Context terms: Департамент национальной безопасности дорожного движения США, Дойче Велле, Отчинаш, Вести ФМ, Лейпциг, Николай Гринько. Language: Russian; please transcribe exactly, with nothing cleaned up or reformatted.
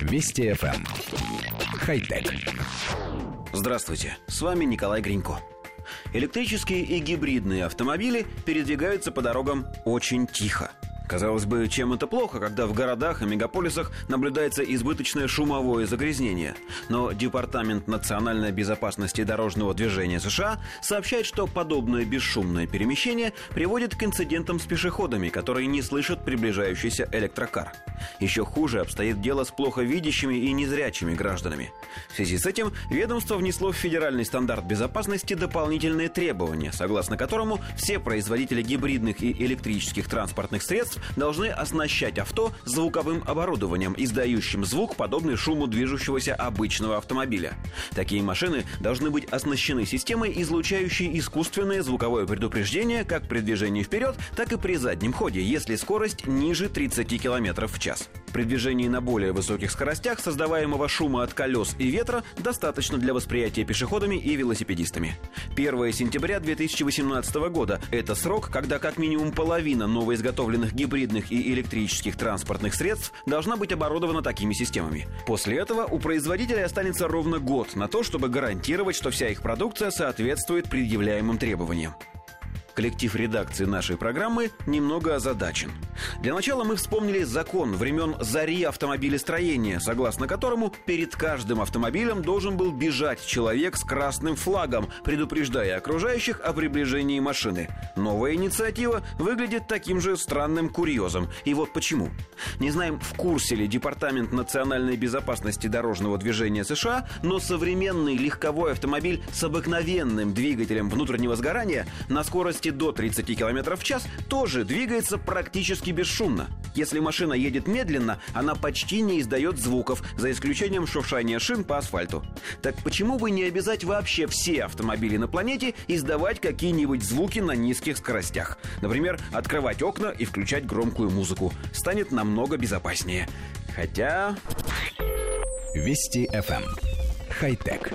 Вести ФМ. Хай-тек. Здравствуйте, с вами Николай Гринько. Электрические и гибридные автомобили передвигаются по дорогам очень тихо. Казалось бы, чем это плохо, когда в городах и мегаполисах наблюдается избыточное шумовое загрязнение. Но Департамент национальной безопасности дорожного движения США сообщает, что подобное бесшумное перемещение приводит к инцидентам с пешеходами, которые не слышат приближающийся электрокар. Еще хуже обстоит дело с плоховидящими и незрячими гражданами. В связи с этим ведомство внесло в федеральный стандарт безопасности дополнительные требования, согласно которому все производители гибридных и электрических транспортных средств должны оснащать авто звуковым оборудованием, издающим звук, подобный шуму движущегося обычного автомобиля. Такие машины должны быть оснащены системой, излучающей искусственное звуковое предупреждение как при движении вперед, так и при заднем ходе, если скорость ниже тридцати километров в час. При движении на более высоких скоростях создаваемого шума от колес и ветра достаточно для восприятия пешеходами и велосипедистами. первое сентября две тысячи восемнадцатого года – это срок, когда как минимум половина новоизготовленных гибридных и электрических транспортных средств должна быть оборудована такими системами. После этого у производителей останется ровно год на то, чтобы гарантировать, что вся их продукция соответствует предъявляемым требованиям. Коллектив редакции нашей программы немного озадачен. Для начала мы вспомнили закон времен зари автомобилестроения, согласно которому перед каждым автомобилем должен был бежать человек с красным флагом, предупреждая окружающих о приближении машины. Новая инициатива выглядит таким же странным курьезом. И вот почему. Не знаем, в курсе ли Департамент национальной безопасности дорожного движения США, но современный легковой автомобиль с обыкновенным двигателем внутреннего сгорания на скорость до тридцати километров в час тоже двигается практически бесшумно. Если машина едет медленно, она почти не издает звуков, за исключением шуршания шин по асфальту. Так почему бы не обязать вообще все автомобили на планете издавать какие-нибудь звуки на низких скоростях? Например, открывать окна и включать громкую музыку. Станет намного безопаснее. Хотя... Вести ФМ. Хай-тек.